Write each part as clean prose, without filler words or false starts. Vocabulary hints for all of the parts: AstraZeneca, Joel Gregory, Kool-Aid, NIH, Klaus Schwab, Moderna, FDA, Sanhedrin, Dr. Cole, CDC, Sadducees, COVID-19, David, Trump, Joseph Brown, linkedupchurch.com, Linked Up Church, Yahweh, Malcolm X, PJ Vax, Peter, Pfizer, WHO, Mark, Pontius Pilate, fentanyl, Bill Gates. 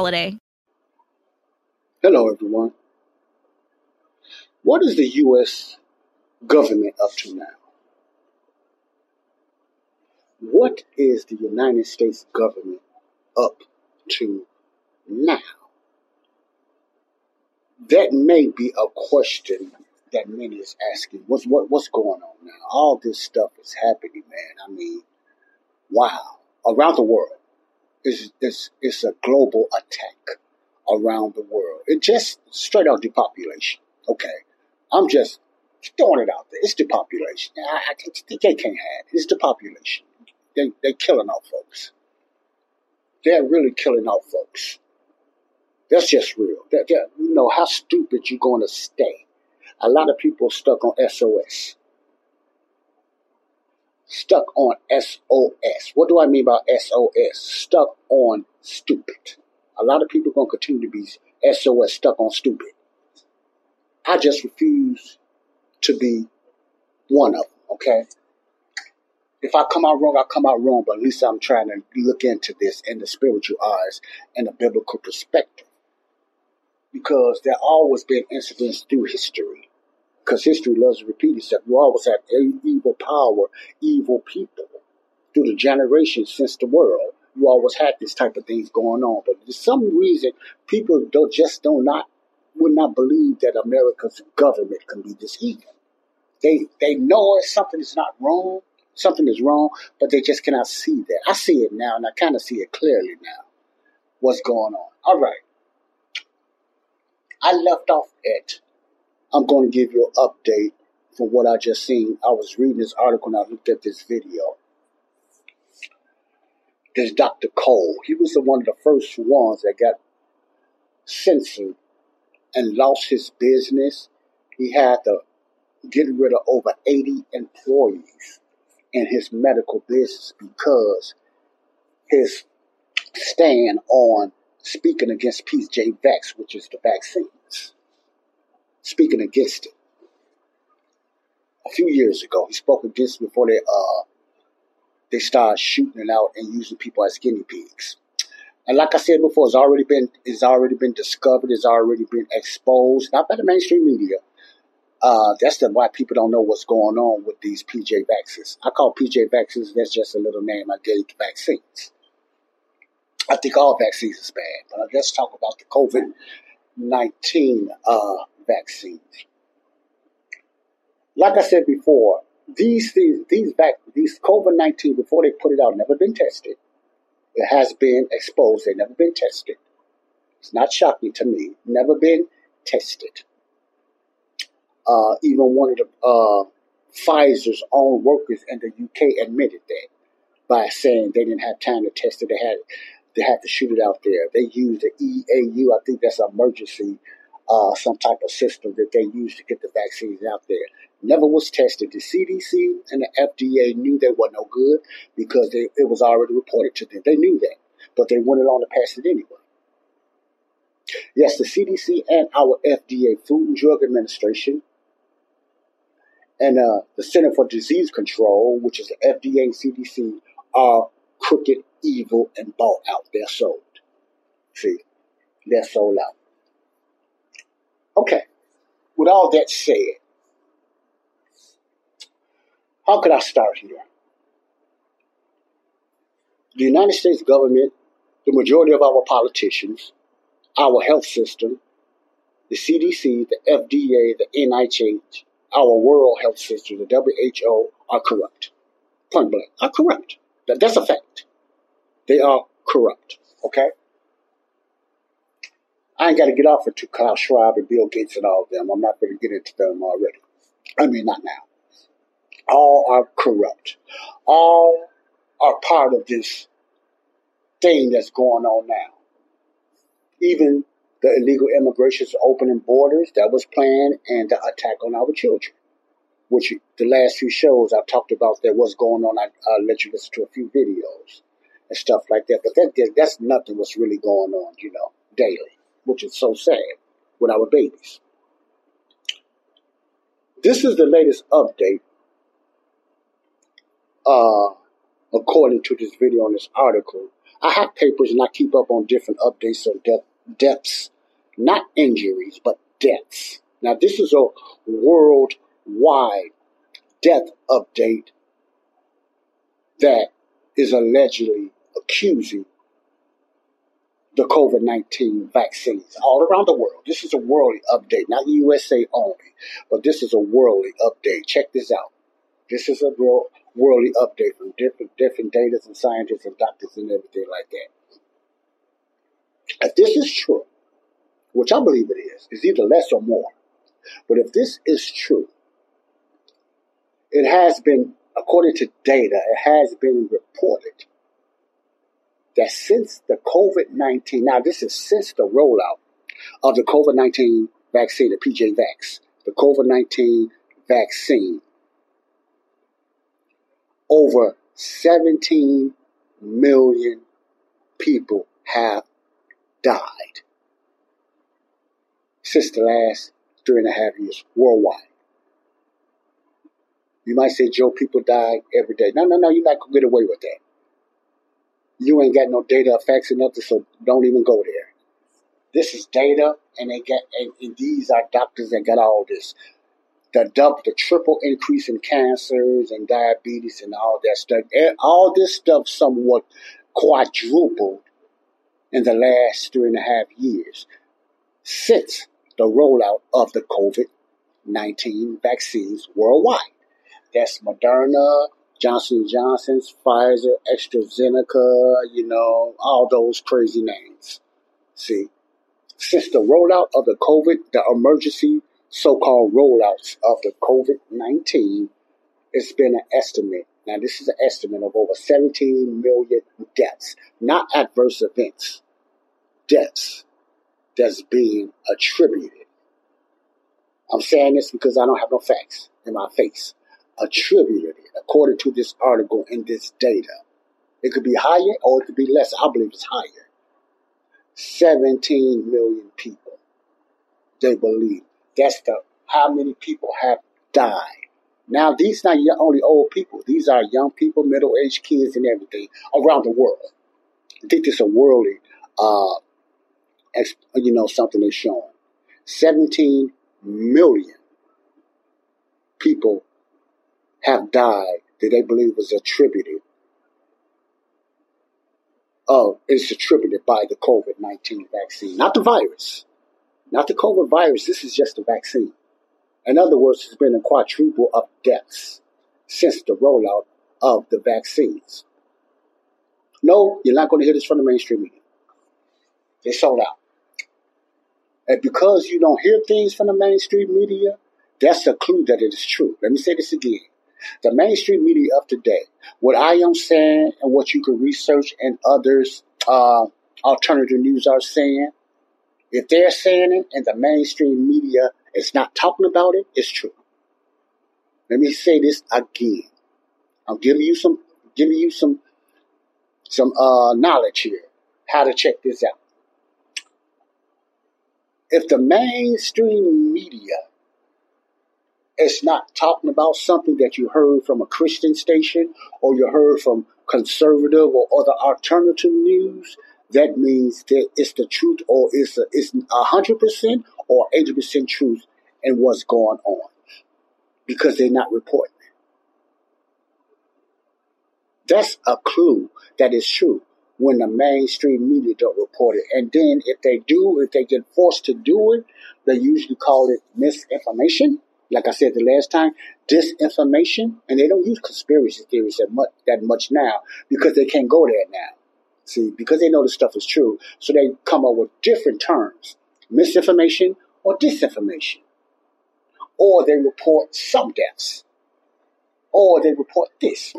Hello, everyone. What is the U.S. government up to now? What is the United States government up to now? That may be a question that many is asking. What's going on now? All this stuff is happening, man. I mean, wow. Around the world. It's a global attack around the world. It just straight out depopulation. Okay. I'm just throwing it out there. It's depopulation. They can't have it. It's depopulation. They're killing off folks. They're really killing off folks. That's just real. You know, how stupid you going to stay? A lot of people stuck on SOS. Stuck on SOS. What do I mean by SOS? Stuck on stupid. A lot of people are going to continue to be SOS, stuck on stupid. I just refuse to be one of them, okay? If I come out wrong, I come out wrong, but at least I'm trying to look into this in the spiritual eyes and the biblical perspective. Because there always been incidents through history. Because history loves to repeat itself. You always have evil power, evil people. Through the generations since the world, you always had this type of things going on. But for some reason, people would not believe that America's government can be this evil. They know something is not wrong, something is wrong, but they just cannot see that. I see it now, and I kind of see it clearly now, what's going on. All right. I left off at, I'm going to give you an update for what I just seen. I was reading this article and I looked at this video. This Dr. Cole, he was one of the first ones that got censored and lost his business. He had to get rid of over 80 employees in his medical business because his stand on speaking against PJ Vax, which is the vaccines. Speaking against it. A few years ago, he spoke against it before they started shooting it out and using people as guinea pigs. And like I said before, it's already been discovered, it's already been exposed, not by the mainstream media. That's why people don't know what's going on with these PJ Vaxes. I call PJ Vaxes, that's just a little name I gave to vaccines. I think all vaccines is bad, but let's talk about the COVID-19 vaccines. Like I said before, these COVID-19, before they put it out, never been tested. It has been exposed. They've never been tested. It's not shocking to me. Never been tested. Even one of the Pfizer's own workers in the UK admitted that by saying they didn't have time to test it. They had to shoot it out there. They used the EAU, I think that's emergency, some type of system that they used to get the vaccines out there. Never was tested. The CDC and the FDA knew they were no good because it was already reported to them. They knew that, but they went along to pass it anyway. Yes, the CDC and our FDA, Food and Drug Administration, and the Center for Disease Control, which is the FDA and CDC, are crooked, evil, and bought out. They're sold. See, they're sold out. Okay, with all that said, how could I start here? The United States government, the majority of our politicians, our health system, the CDC, the FDA, the NIH, our World Health System, the WHO, are corrupt. Point blank, are corrupt. That's a fact. They are corrupt, okay? I ain't got to get off into Klaus Schwab and Bill Gates and all of them. I'm not going to get into them already. I mean, not now. All are corrupt. All are part of this thing that's going on now. even the illegal immigrations opening borders that was planned, and the attack on our children, which the last few shows I've talked about that was going on. I'll let you listen to a few videos and stuff like that. But that's nothing what's really going on, you know, daily, which is so sad with our babies. This is the latest update, according to this video on this article. I have papers and I keep up on different updates on deaths, not injuries, but deaths. Now, this is a worldwide death update that is allegedly accusing the COVID-19 vaccines all around the world. This is a worldly update, not the USA only, but this is a worldly update. Check this out. This is a real worldly update from different data and scientists and doctors and everything like that. If this is true, which I believe it is, it's either less or more. But if this is true, it has been, according to data, it has been reported that since the COVID-19, now this is since the rollout of the COVID-19 vaccine, the PJ Vax, the COVID-19 vaccine, over 17 million people have died since the last 3.5 years worldwide. You might say, Joe, people die every day. No, you're not going to get away with that. You ain't got no data or facts or nothing, so don't even go there. This is data, and these are doctors that got all this. The triple increase in cancers and diabetes and all that stuff. All this stuff somewhat quadrupled in the last 3.5 years since the rollout of the COVID-19 vaccines worldwide. That's Moderna, Johnson & Johnson's, Pfizer, AstraZeneca, you know, all those crazy names. See, since the rollout of the COVID, the emergency so-called rollouts of the COVID-19, it's been an estimate. Now, this is an estimate of over 17 million deaths, not adverse events, deaths that's being attributed. I'm saying this because I don't have no facts in my face. Attributed, according to this article and this data. It could be higher or it could be less. I believe it's higher. 17 million people, they believe. That's how many people have died. Now, these are not only old people. These are young people, middle-aged kids, and everything around the world. I think this is a worldly, something they're showing. 17 million people have died that they believe was attributed. It's attributed by the COVID-19 vaccine, not the virus. Not the COVID virus, this is just a vaccine. In other words, there's been a quadruple of deaths since the rollout of the vaccines. No, you're not going to hear this from the mainstream media. They sold out. And because you don't hear things from the mainstream media, that's a clue that it is true. Let me say this again. The mainstream media of today, what I am saying and what you can research and others, alternative news are saying, if they're saying it and the mainstream media is not talking about it, it's true. Let me say this again. I'm giving you some knowledge here, how to check this out. If the mainstream media is not talking about something that you heard from a Christian station or you heard from conservative or other alternative news, that means that it's the truth, or it's 100% or 80% truth in what's going on, because they're not reporting it. That's a clue that it's true when the mainstream media don't report it. And then if they do, if they get forced to do it, they usually call it misinformation. Like I said the last time, disinformation. And they don't use conspiracy theories that much now, because they can't go there now. See, because they know this stuff is true, so they come up with different terms, misinformation or disinformation. Or they report some deaths. Or they report this.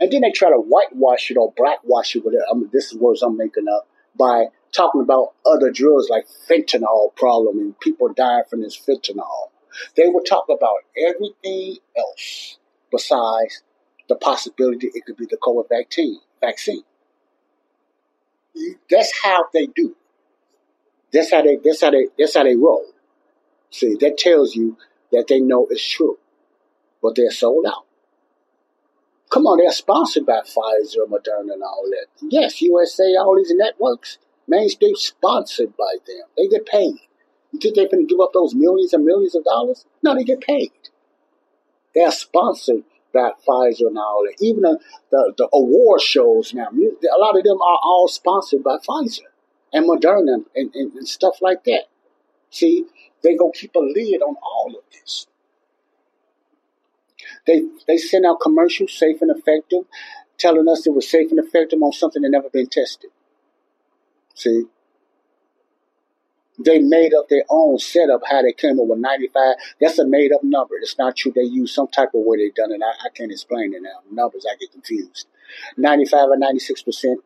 And then they try to whitewash it or blackwash it with it. This is words I'm making up, by talking about other drugs like fentanyl problem and people dying from this fentanyl. They will talk about everything else besides the possibility it could be the COVID vaccine. That's how they do. That's how they roll. See, that tells you that they know it's true, but they're sold out. Come on, they're sponsored by Pfizer, Moderna, and all that. Yes, USA, all these networks, mainstream sponsored by them. They get paid. You think they're going to give up those millions and millions of dollars? No, they get paid. They're sponsored by Pfizer and all that. Even the award shows now, a lot of them are all sponsored by Pfizer and Moderna and stuff like that. See, they're going to keep a lid on all of this. They send out commercials, safe and effective, telling us it was safe and effective on something that never been tested. See? They made up their own setup, how they came up with 95. That's a made-up number. It's not true. They use some type of way they done it. I can't explain it now. Numbers, I get confused. 95 or 96%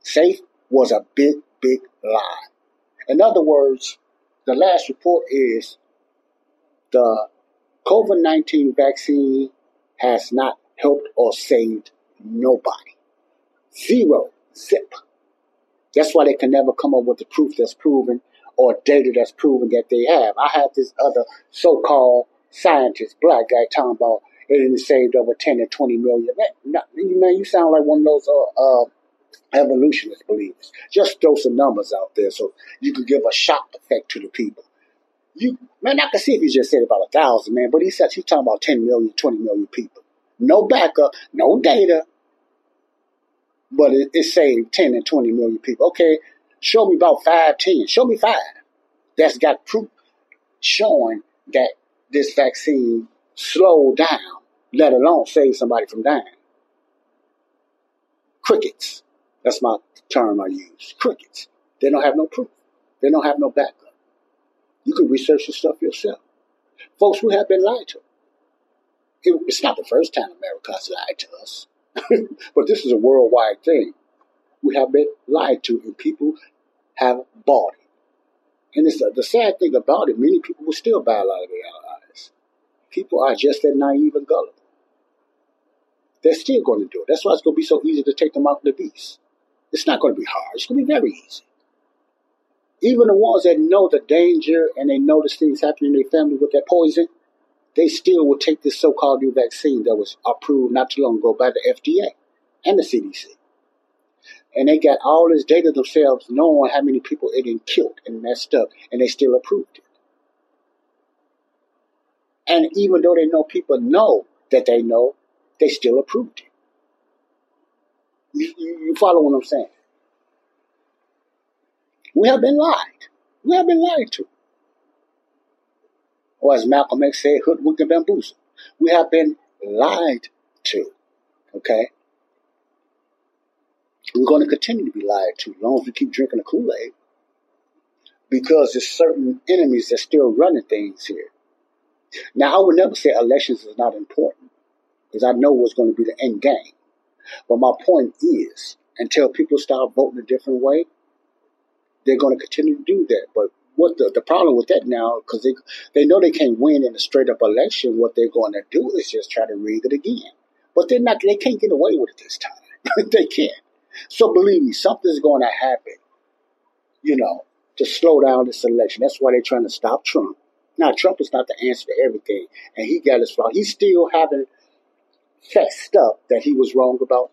safe was a big, big lie. In other words, the last report is the COVID-19 vaccine has not helped or saved nobody. Zero. Zip. That's why they can never come up with the proof that's proven or data that's proven that they have. I have this other so-called scientist, black guy, talking about it didn't save over 10 to 20 million. Man, you sound like one of those evolutionist believers. Just throw some numbers out there so you can give a shock effect to the people. Man, I can see if you just said about 1,000, man, but he's talking about 10 million, 20 million people. No backup, no data, but it saved 10 and 20 million people. Okay, show me about 5, 10. Show me 5. That's got proof showing that this vaccine slowed down, let alone save somebody from dying. Crickets. That's my term I use. Crickets. They don't have no proof. They don't have no backup. You can research this stuff yourself. Folks, we have been lied to. It's not the first time America's lied to us. But this is a worldwide thing. We have been lied to, and people have bought it. And it's the sad thing about it, many people will still buy a lot of their lies. People are just that naive and gullible. They're still going to do it. That's why it's going to be so easy to take them out of the beast. It's not going to be hard. It's going to be very easy. Even the ones that know the danger and they know this thing's happening in their family with that poison, they still will take this so-called new vaccine that was approved not too long ago by the FDA and the CDC. And they got all this data themselves knowing how many people it had killed and messed up, and they still approved it. And even though they know people know that they know, they still approved it. You follow what I'm saying? We have been lied. We have been lied to. Or as Malcolm X said, hoodwinked and bamboozled. We have been lied to. Okay? We're going to continue to be lied to as long as we keep drinking the Kool-Aid. Because there's certain enemies that still running things here. Now, I would never say elections is not important. Because I know what's going to be the end game. But my point is, until people start voting a different way, they're going to continue to do that. But what the problem with that now, because they know they can't win in a straight-up election, what they're going to do is just try to rig it again. But they can't get away with it this time. They can't. So believe me, something's going to happen, to slow down this election. That's why they're trying to stop Trump. Now, Trump is not the answer to everything, and he got his flaw. He's still having fessed up that he was wrong about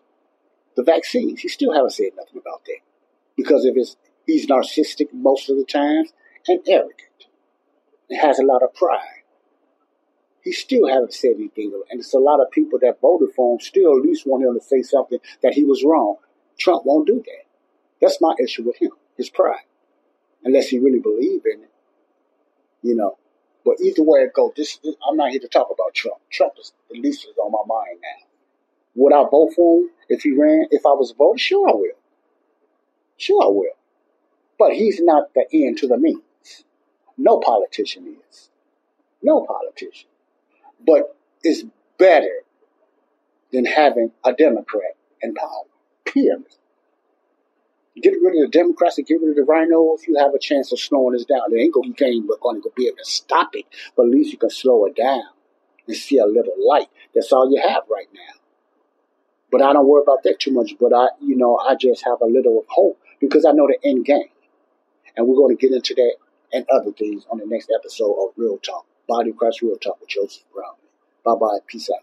the vaccines. He still haven't said nothing about that because of his... He's narcissistic most of the time and arrogant. He has a lot of pride. He still haven't said anything. And it's a lot of people that voted for him still at least want him to say something that he was wrong. Trump won't do that. That's my issue with him, his pride. Unless he really believes in it. But either way it goes, I'm not here to talk about Trump. Trump is at least on my mind now. Would I vote for him if he ran? If I was a voter? Sure I will. But he's not the end to the means. No politician is. But it's better than having a Democrat in power. Period. Get rid of the Democrats and get rid of the rhinos, you have a chance of slowing this down. There ain't going to be able to stop it, but at least you can slow it down and see a little light. That's all you have right now. But I don't worry about that too much. But I just have a little of hope because I know the end game. And we're going to get into that and other things on the next episode of Real Talk, Body Crash Real Talk with Joseph Brown. Bye-bye. Peace out.